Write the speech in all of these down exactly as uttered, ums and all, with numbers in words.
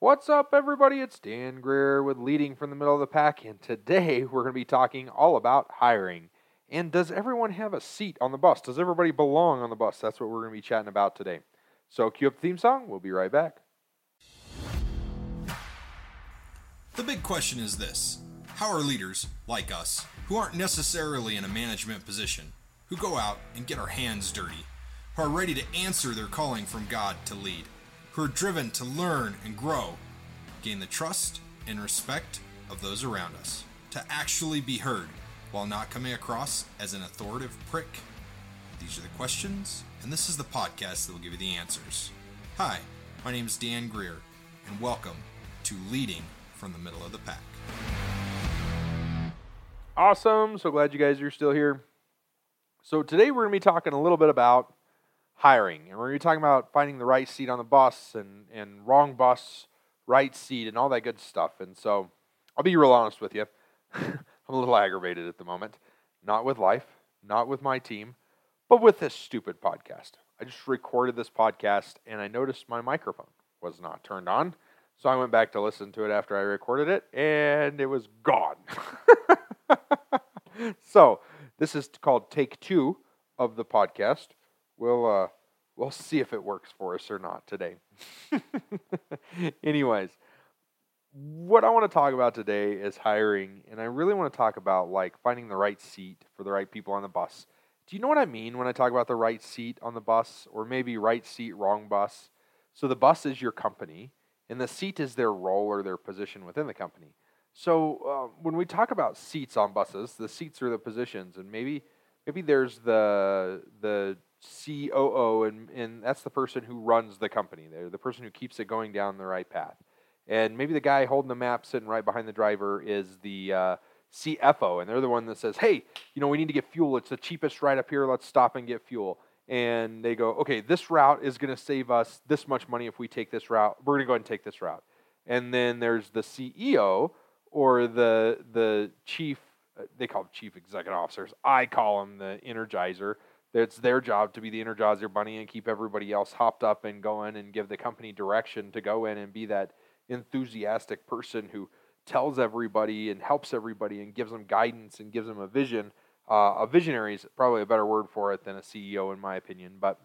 What's up, everybody? It's Dan Greer with Leading from the Middle of the Pack, and today we're going to be talking all about hiring. And does everyone have a seat on the bus? Does everybody belong on the bus? That's what we're going to be chatting about today. So cue up the theme song. We'll be right back. The big question is this. How are leaders, like us, who aren't necessarily in a management position, who go out and get our hands dirty, who are ready to answer their calling from God to lead, who are driven to learn and grow, gain the trust and respect of those around us, to actually be heard while not coming across as an authoritative prick? These are the questions, and this is the podcast that will give you the answers. Hi, my name is Dan Greer, and welcome to Leading from the Middle of the Pack. Awesome. So glad you guys are still here. So today we're going to be talking a little bit about hiring, and we're going to be talking about finding the right seat on the bus, and, and wrong bus, right seat, and all that good stuff. And so I'll be real honest with you. I'm a little aggravated at the moment. Not with life, not with my team, but with this stupid podcast. I just recorded this podcast, and I noticed my microphone was not turned on. So I went back to listen to it after I recorded it, and it was gone. So this is called Take Two of the podcast. We'll uh, we'll see if it works for us or not today. Anyways, what I want to talk about today is hiring, and I really want to talk about like finding the right seat for the right people on the bus. Do you know what I mean when I talk about the right seat on the bus, or maybe right seat, wrong bus? So the bus is your company, and the seat is their role or their position within the company. So uh, when we talk about seats on buses, the seats are the positions, and maybe maybe there's the the C O O, and, and that's the person who runs the company. They're the person who keeps it going down the right path. And maybe the guy holding the map sitting right behind the driver is the uh, C F O, and they're the one that says, hey, you know, we need to get fuel. It's the cheapest right up here. Let's stop and get fuel. And they go, okay, this route is going to save us this much money if we take this route. We're going to go ahead and take this route. And then there's the C E O or the the chief, they call them chief executive officers. I call them the energizer. It's their job to be the Energizer Bunny and keep everybody else hopped up and going and give the company direction to go in and be that enthusiastic person who tells everybody and helps everybody and gives them guidance and gives them a vision. Uh, a visionary is probably a better word for it than a C E O, in my opinion. But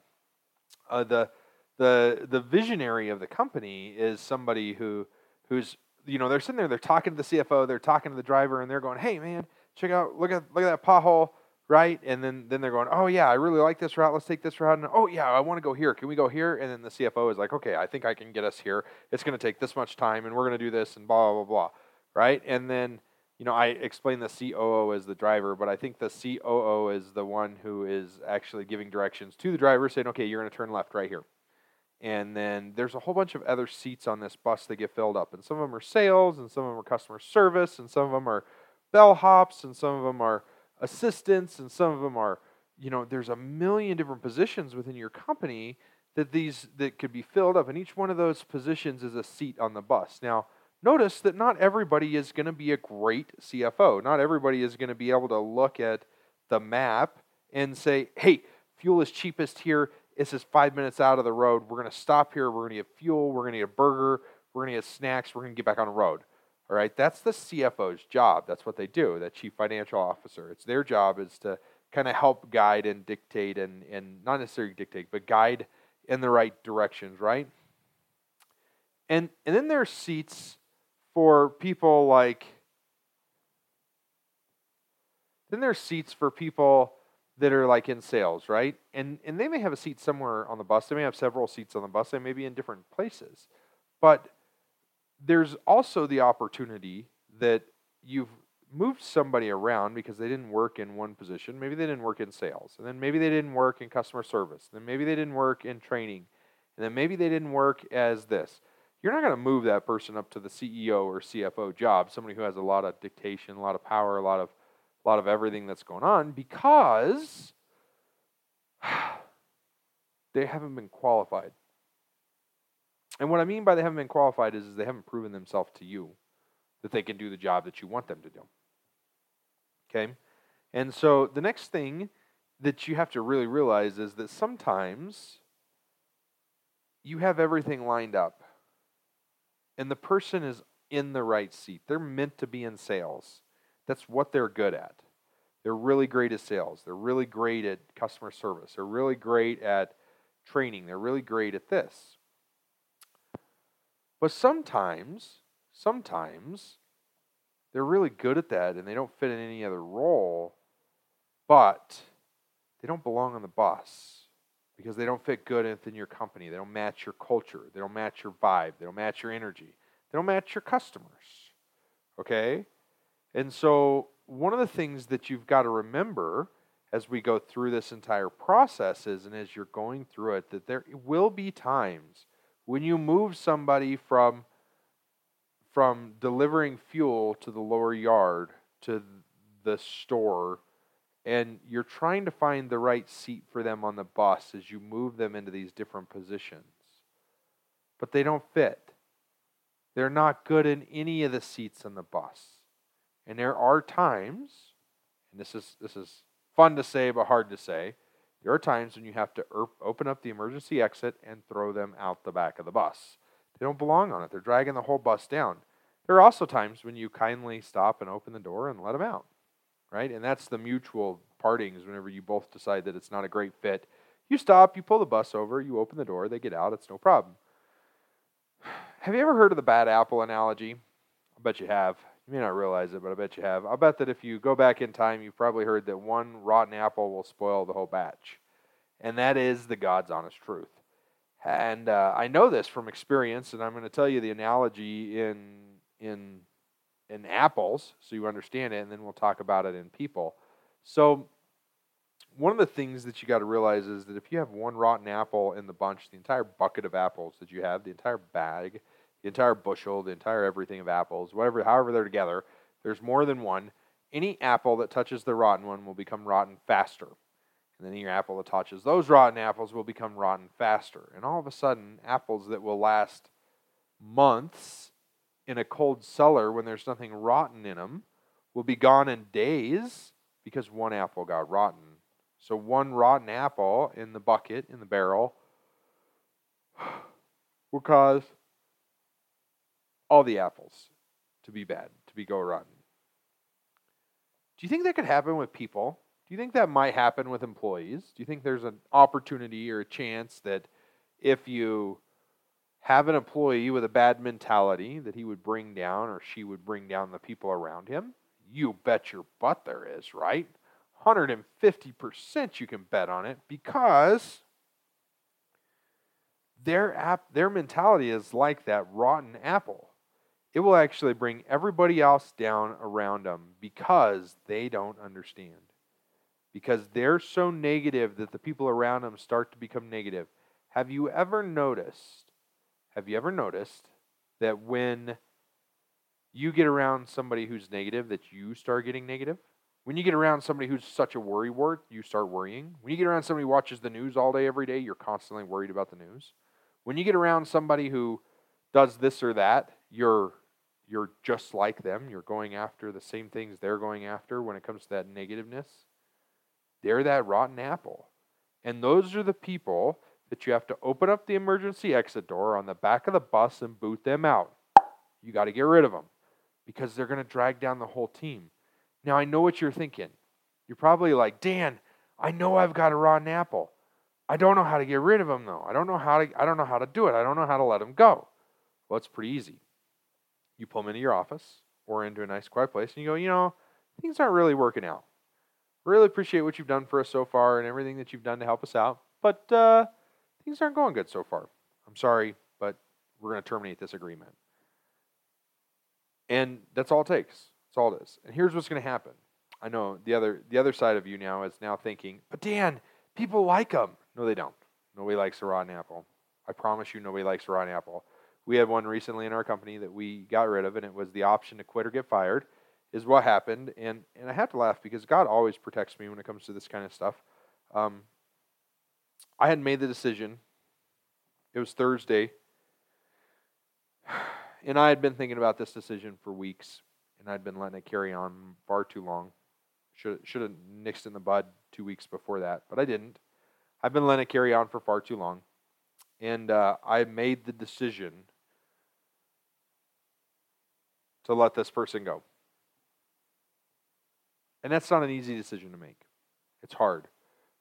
uh, the the the visionary of the company is somebody who who's, you know, they're sitting there, they're talking to the C F O, they're talking to the driver, and they're going, hey, man, check out, look at look at that pothole. Right? And then, then they're going, oh, yeah, I really like this route. Let's take this route. And, oh, yeah, I want to go here. Can we go here? And then the C F O is like, okay, I think I can get us here. It's going to take this much time, and we're going to do this, and blah, blah, blah, blah. Right? And then, you know, I explain the C O O as the driver, but I think the C O O is the one who is actually giving directions to the driver, saying, okay, you're going to turn left right here. And then there's a whole bunch of other seats on this bus that get filled up. And some of them are sales, and some of them are customer service, and some of them are bellhops, and some of them are assistants, and some of them are, you know, there's a million different positions within your company that these that could be filled up, and each one of those positions is a seat on the bus. Now, notice that not everybody is going to be a great C F O. Not everybody is going to be able to look at the map and say, hey, fuel is cheapest here. This is five minutes out of the road. We're going to stop here. We're going to get fuel. We're going to get a burger. We're going to get snacks. We're going to get back on the road. All right, that's the C F O's job. That's what they do, that chief financial officer. It's their job is to kind of help guide and dictate, and, and not necessarily dictate, but guide in the right directions, right? And and then there are seats for people like, then there are seats for people that are like in sales, right? And and they may have a seat somewhere on the bus. They may have several seats on the bus. They may be in different places. But there's also the opportunity that you've moved somebody around because they didn't work in one position. Maybe they didn't work in sales, and then maybe they didn't work in customer service, and then maybe they didn't work in training, and then maybe they didn't work as this. You're not going to move that person up to the C E O or C F O job, somebody who has a lot of dictation, a lot of power, a lot of, a lot of everything that's going on, because they haven't been qualified. And what I mean by they haven't been qualified is, is they haven't proven themselves to you that they can do the job that you want them to do. Okay? And so the next thing that you have to really realize is that sometimes you have everything lined up. and the person is in the right seat. They're meant to be in sales. That's what they're good at. They're really great at sales. They're really great at customer service. They're really great at training. They're really great at this. But sometimes, sometimes, they're really good at that and they don't fit in any other role, but they don't belong on the bus because they don't fit good within your company. They don't match your culture. They don't match your vibe. They don't match your energy. They don't match your customers, okay? And so one of the things that you've got to remember as we go through this entire process is, and as you're going through it, that there will be times when you move somebody from from delivering fuel to the lower yard to the store, and you're trying to find the right seat for them on the bus as you move them into these different positions. But they don't fit. They're not good in any of the seats on the bus. And there are times, and this is this is fun to say but hard to say, there are times when you have to er- open up the emergency exit and throw them out the back of the bus. They don't belong on it. They're dragging the whole bus down. There are also times when you kindly stop and open the door and let them out, right? And that's the mutual partings whenever you both decide that it's not a great fit. You stop, you pull the bus over, you open the door, they get out, it's no problem. Have you ever heard of the bad apple analogy? I bet you have. You may not realize it, but I bet you have. I bet that if you go back in time, you've probably heard that one rotten apple will spoil the whole batch. And that is the God's honest truth. And uh, I know this from experience, and I'm going to tell you the analogy in in in apples so you understand it, and then we'll talk about it in people. So one of the things that you got to realize is that if you have one rotten apple in the bunch, the entire bucket of apples that you have, the entire bag, the entire bushel, the entire everything of apples, whatever, however they're together, there's more than one. Any apple that touches the rotten one will become rotten faster. And then any apple that touches those rotten apples will become rotten faster. And all of a sudden, apples that will last months in a cold cellar when there's nothing rotten in them will be gone in days because one apple got rotten. So one rotten apple in the bucket, in the barrel, will cause all the apples to be bad, to be go rotten. Do you think that could happen with people? Do you think that might happen with employees? Do you think there's an opportunity or a chance that if you have an employee with a bad mentality that he would bring down or she would bring down the people around him? You bet your butt there is, right? one hundred fifty percent you can bet on it because their app, their mentality is like that rotten apple. It will actually bring everybody else down around them because they don't understand. Because they're so negative that the people around them start to become negative. Have you ever noticed, have you ever noticed that when you get around somebody who's negative that you start getting negative? When you get around somebody who's such a worrywart, you start worrying. When you get around somebody who watches the news all day, every day, you're constantly worried about the news. When you get around somebody who does this or that, you're you're just like them. You're going after the same things they're going after when it comes to that negativeness. They're that rotten apple. And those are the people that you have to open up the emergency exit door on the back of the bus and boot them out. You got to get rid of them because they're going to drag down the whole team. Now, I know what you're thinking. You're probably like, Dan, I know I've got a rotten apple. I don't know how to get rid of him, though. I don't know how to I don't know how to do it. I don't know how to let him go. Well, it's pretty easy. You pull him into your office or into a nice quiet place, and you go, you know, things aren't really working out. Really appreciate what you've done for us so far and everything that you've done to help us out, but uh, things aren't going good so far. I'm sorry, but we're going to terminate this agreement. And that's all it takes. That's all it is. And here's what's going to happen. I know the other the other side of you now is now thinking, but Dan, people like them. No, they don't. Nobody likes a rotten apple. I promise you nobody likes a rotten apple. We had one recently in our company that we got rid of, and it was the option to quit or get fired is what happened. And, and I have to laugh because God always protects me when it comes to this kind of stuff. Um, I had made the decision. It was Thursday. And I had been thinking about this decision for weeks. And I'd been letting it carry on far too long. Should should have nixed in the bud two weeks before that, but I didn't. I've been letting it carry on for far too long. And uh, I made the decision to let this person go. And that's not an easy decision to make. It's hard.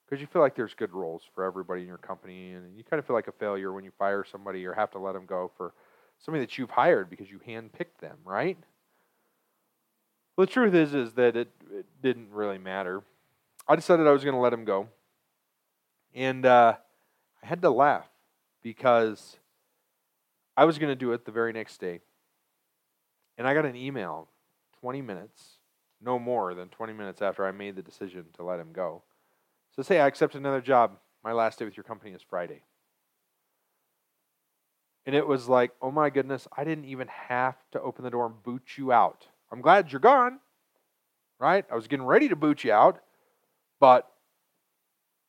Because you feel like there's good roles for everybody in your company, and you kind of feel like a failure when you fire somebody or have to let them go for somebody that you've hired because you handpicked them, right? Well, the truth is is that it, it didn't really matter. I decided I was going to let him go. And uh, I had to laugh because I was going to do it the very next day. And I got an email twenty minutes, no more than twenty minutes after I made the decision to let him go. So say I accept another job. My last day with your company is Friday. And it was like, oh my goodness, I didn't even have to open the door and boot you out. I'm glad you're gone, right? I was getting ready to boot you out, but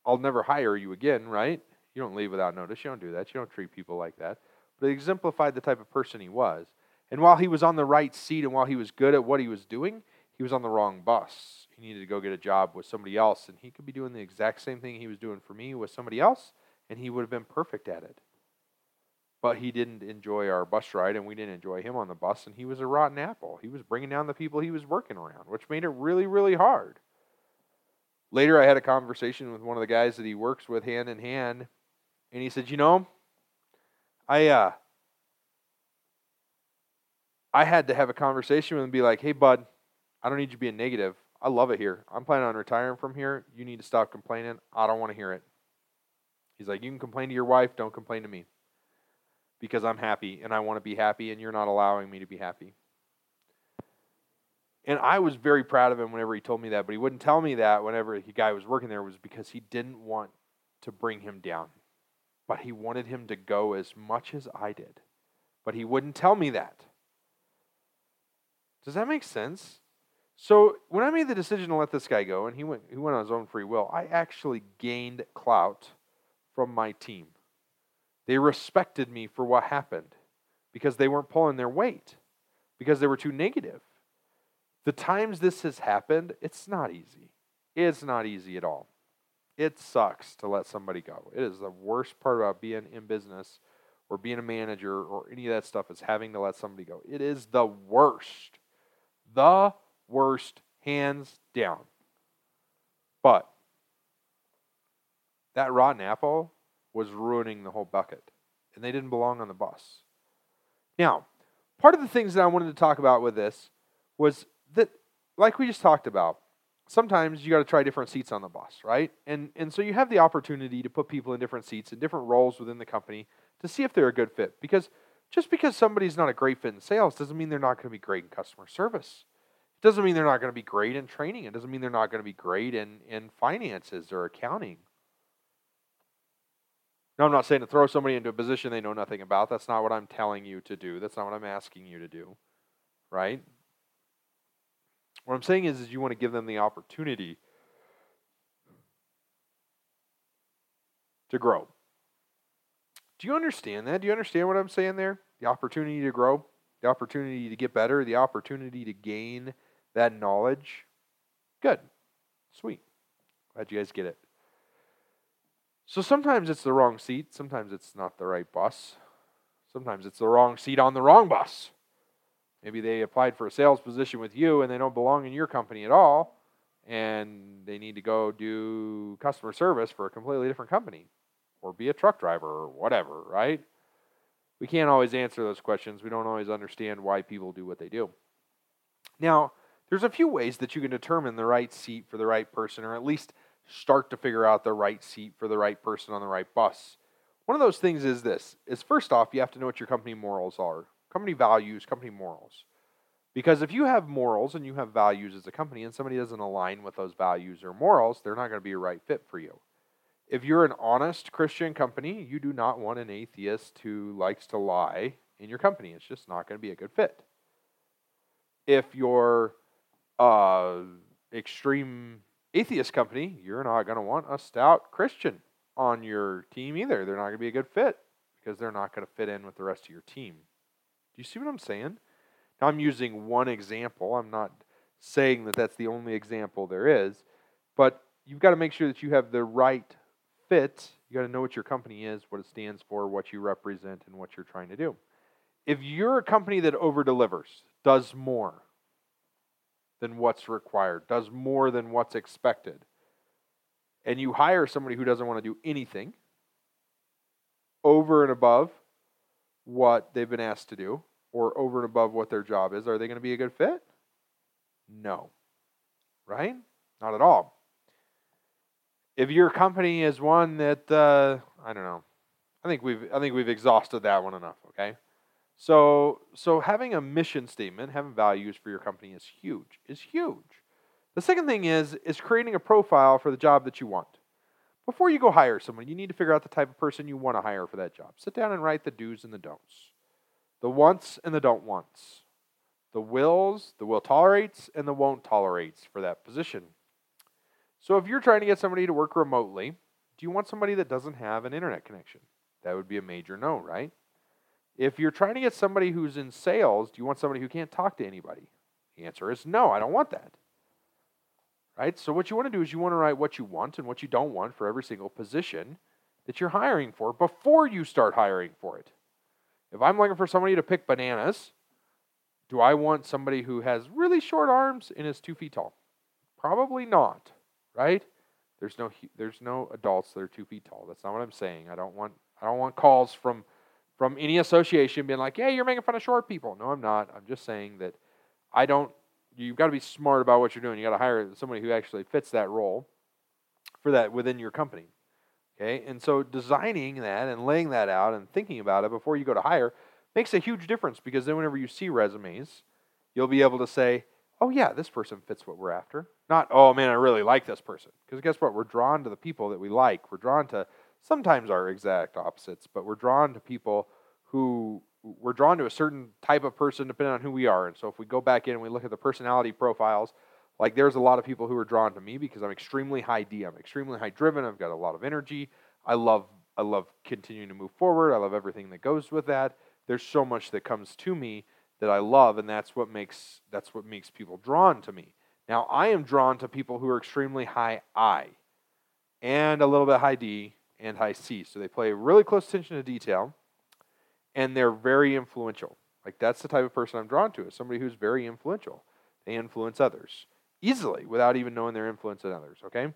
I'll never hire you again, right? You don't leave without notice. You don't do that. You don't treat people like that. But it exemplified the type of person he was. And while he was on the right seat and while he was good at what he was doing, he was on the wrong bus. He needed to go get a job with somebody else, and he could be doing the exact same thing he was doing for me with somebody else, and he would have been perfect at it. But he didn't enjoy our bus ride, and we didn't enjoy him on the bus, and he was a rotten apple. He was bringing down the people he was working around, which made it really, really hard. Later, I had a conversation with one of the guys that he works with hand in hand, and he said, you know, I uh, I had to have a conversation with him and be like, hey, bud, I don't need you being negative. I love it here. I'm planning on retiring from here. You need to stop complaining. I don't want to hear it. He's like, you can complain to your wife. Don't complain to me because I'm happy and I want to be happy and you're not allowing me to be happy. And I was very proud of him whenever he told me that, but he wouldn't tell me that whenever the guy was working there was because he didn't want to bring him down. But he wanted him to go as much as I did. But he wouldn't tell me that. Does that make sense? So when I made the decision to let this guy go, and he went he went on his own free will, I actually gained clout from my team. They respected me for what happened because they weren't pulling their weight, because they were too negative. The times this has happened, it's not easy. It's not easy at all. It sucks to let somebody go. It is the worst part about being in business or being a manager or any of that stuff is having to let somebody go. It is the worst. The worst, hands down. But that rotten apple was ruining the whole bucket, and they didn't belong on the bus. Now, part of the things that I wanted to talk about with this was that, like we just talked about, sometimes you got to try different seats on the bus, right? And and so you have the opportunity to put people in different seats and different roles within the company to see if they're a good fit. Because just because somebody's not a great fit in sales doesn't mean they're not going to be great in customer service. It doesn't mean they're not going to be great in training. It doesn't mean they're not going to be great in, in finances or accounting. Now, I'm not saying to throw somebody into a position they know nothing about. That's not what I'm telling you to do. That's not what I'm asking you to do, right? What I'm saying is, is you want to give them the opportunity to grow. Do you understand that? Do you understand what I'm saying there? The opportunity to grow, the opportunity to get better, the opportunity to gain that knowledge. Good. Sweet. Glad you guys get it. So sometimes it's the wrong seat. Sometimes it's not the right bus. Sometimes it's the wrong seat on the wrong bus. Maybe they applied for a sales position with you and they don't belong in your company at all, and they need to go do customer service for a completely different company or be a truck driver or whatever, right? We can't always answer those questions. We don't always understand why people do what they do. Now, there's a few ways that you can determine the right seat for the right person, or at least start to figure out the right seat for the right person on the right bus. One of those things is this, is first off, you have to know what your company morals are. Company values, company morals. Because if you have morals and you have values as a company and somebody doesn't align with those values or morals, they're not going to be a right fit for you. If you're an honest Christian company, you do not want an atheist who likes to lie in your company. It's just not going to be a good fit. If you're an extreme atheist company, you're not going to want a stout Christian on your team either. They're not going to be a good fit because they're not going to fit in with the rest of your team. Do you see what I'm saying? Now, I'm using one example. I'm not saying that that's the only example there is, but you've got to make sure that you have the right fit. You've got to know what your company is, what it stands for, what you represent, and what you're trying to do. If you're a company that over-delivers, does more than what's required, does more than what's expected, and you hire somebody who doesn't want to do anything over and above what they've been asked to do or over and above what their job is, are they going to be a good fit? No. Right? Not at all. If your company is one that, uh, I don't know, I think we've I think we've exhausted that one enough, okay? So so having a mission statement, having values for your company is huge, is huge. The second thing is, is creating a profile for the job that you want. Before you go hire someone, you need to figure out the type of person you want to hire for that job. Sit down and write the do's and the don'ts, the wants and the don't wants, the wills, the will tolerates, and the won't tolerates for that position. So if you're trying to get somebody to work remotely, do you want somebody that doesn't have an internet connection? That would be a major no, right? If you're trying to get somebody who's in sales, do you want somebody who can't talk to anybody? The answer is no, I don't want that. Right? So what you want to do is you want to write what you want and what you don't want for every single position that you're hiring for before you start hiring for it. If I'm looking for somebody to pick bananas, do I want somebody who has really short arms and is two feet tall? Probably not, right? There's no there's no adults that are two feet tall. That's not what I'm saying. I don't want I don't want calls from from any association being like, "Hey, you're making fun of short people." No, I'm not. I'm just saying that I don't. You've got to be smart about what you're doing. You got to hire somebody who actually fits that role for that within your company. Okay, and so designing that and laying that out and thinking about it before you go to hire makes a huge difference, because then whenever you see resumes, you'll be able to say, oh yeah, this person fits what we're after. Not, oh man, I really like this person. Because guess what? We're drawn to the people that we like. We're drawn to sometimes our exact opposites, but we're drawn to people who, we're drawn to a certain type of person depending on who we are. And so if we go back in and we look at the personality profiles, like there's a lot of people who are drawn to me because I'm extremely high D, I'm extremely high driven, I've got a lot of energy, I love I love continuing to move forward, I love everything that goes with that. There's so much that comes to me that I love, and that's what makes that's what makes people drawn to me. Now, I am drawn to people who are extremely high I and a little bit high D and high C. So they pay really close attention to detail, and they're very influential. Like, that's the type of person I'm drawn to, is somebody who's very influential. They influence others easily without even knowing they're influencing others, okay?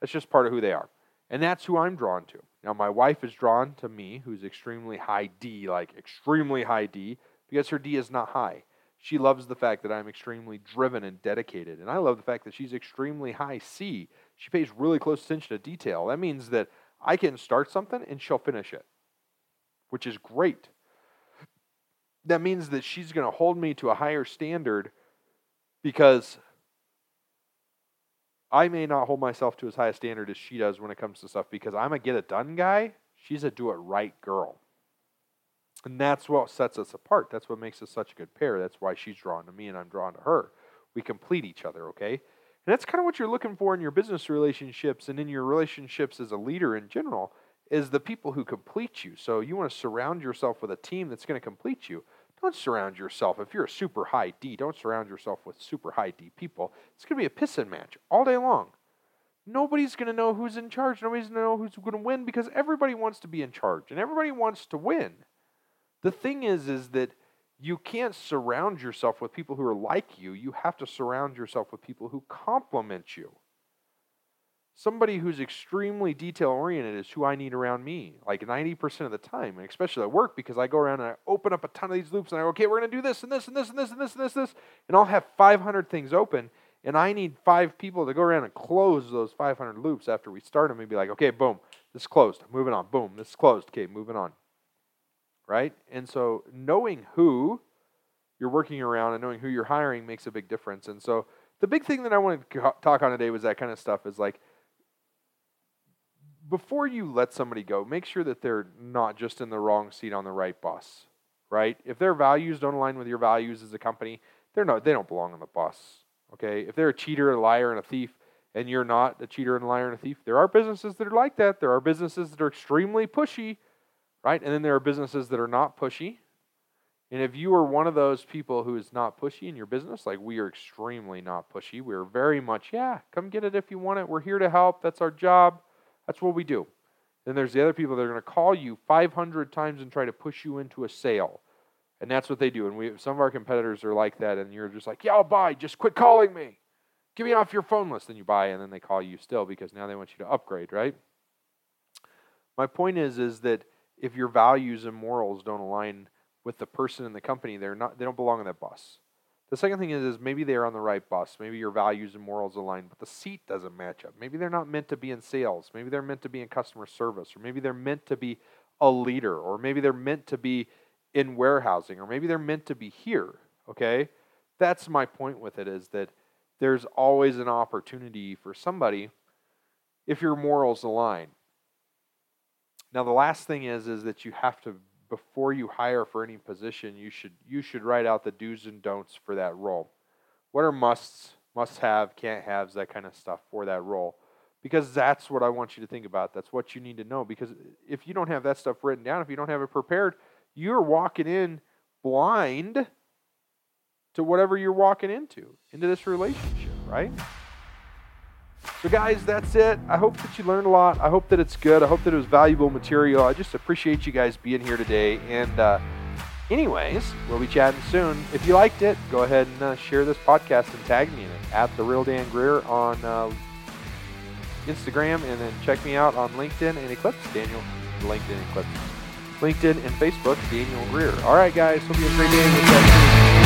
That's just part of who they are. And that's who I'm drawn to. Now, my wife is drawn to me, who's extremely high D, like extremely high D, because her D is not high. She loves the fact that I'm extremely driven and dedicated, and I love the fact that she's extremely high C. She pays really close attention to detail. That means that I can start something and she'll finish it, which is great. That means that she's going to hold me to a higher standard, because I may not hold myself to as high a standard as she does when it comes to stuff, because I'm a get-it-done guy. She's a do-it-right girl. And that's what sets us apart. That's what makes us such a good pair. That's why she's drawn to me and I'm drawn to her. We complete each other, okay? And that's kind of what you're looking for in your business relationships and in your relationships as a leader in general, is the people who complete you. So you want to surround yourself with a team that's going to complete you. Don't surround yourself, if you're a super high D, don't surround yourself with super high D people. It's going to be a pissing match all day long. Nobody's going to know who's in charge. Nobody's going to know who's going to win, because everybody wants to be in charge and everybody wants to win. The thing is, is that you can't surround yourself with people who are like you. You have to surround yourself with people who complement you. Somebody who's extremely detail-oriented is who I need around me, like ninety percent of the time, and especially at work, because I go around and I open up a ton of these loops, and I go, okay, we're going to do this, and this, and this, and this, and this, and this, this, and I'll have five hundred things open, and I need five people to go around and close those five hundred loops after we start them, and be like, okay, boom, this is closed, moving on, boom, this is closed, okay, moving on, right? And so knowing who you're working around and knowing who you're hiring makes a big difference. And so the big thing that I wanted to talk on today was that kind of stuff, is like, before you let somebody go, make sure that they're not just in the wrong seat on the right bus, right? If their values don't align with your values as a company, they're not, they don't belong on the bus, okay? If they're a cheater, a liar, and a thief, and you're not a cheater, and a liar, and a thief, there are businesses that are like that. There are businesses that are extremely pushy, right? And then there are businesses that are not pushy. And if you are one of those people who is not pushy in your business, like we are extremely not pushy, we are very much, yeah, come get it if you want it. We're here to help. That's our job. That's what we do. Then there's the other people that are going to call you five hundred times and try to push you into a sale. And that's what they do. And we some of our competitors are like that, and you're just like, yeah, I'll buy. Just quit calling me. Get me off your phone list. Then you buy, and then they call you still because now they want you to upgrade, right? My point is, is that if your values and morals don't align with the person in the company, they're not, they don't belong on that bus. The second thing is, is maybe they're on the right bus. Maybe your values and morals align, but the seat doesn't match up. Maybe they're not meant to be in sales. Maybe they're meant to be in customer service, or maybe they're meant to be a leader, or maybe they're meant to be in warehousing, or maybe they're meant to be here, okay? That's my point with it, is that there's always an opportunity for somebody if your morals align. Now, the last thing is, is that you have to, before you hire for any position, you should you should write out the do's and don'ts for that role. What are musts, must-have, can't-haves, that kind of stuff for that role? Because that's what I want you to think about. That's what you need to know. Because if you don't have that stuff written down, if you don't have it prepared, you're walking in blind to whatever you're walking into, into this relationship, right? So guys, that's it. I hope that you learned a lot. I hope that it's good. I hope that it was valuable material. I just appreciate you guys being here today. And uh, anyways, we'll be chatting soon. If you liked it, go ahead and uh, share this podcast and tag me in it at The Real Dan Greer on uh, Instagram, and then check me out on LinkedIn and Eclipse. Daniel, LinkedIn Eclipse. LinkedIn and Facebook, Daniel Greer. All right, guys. Hope you have a great day.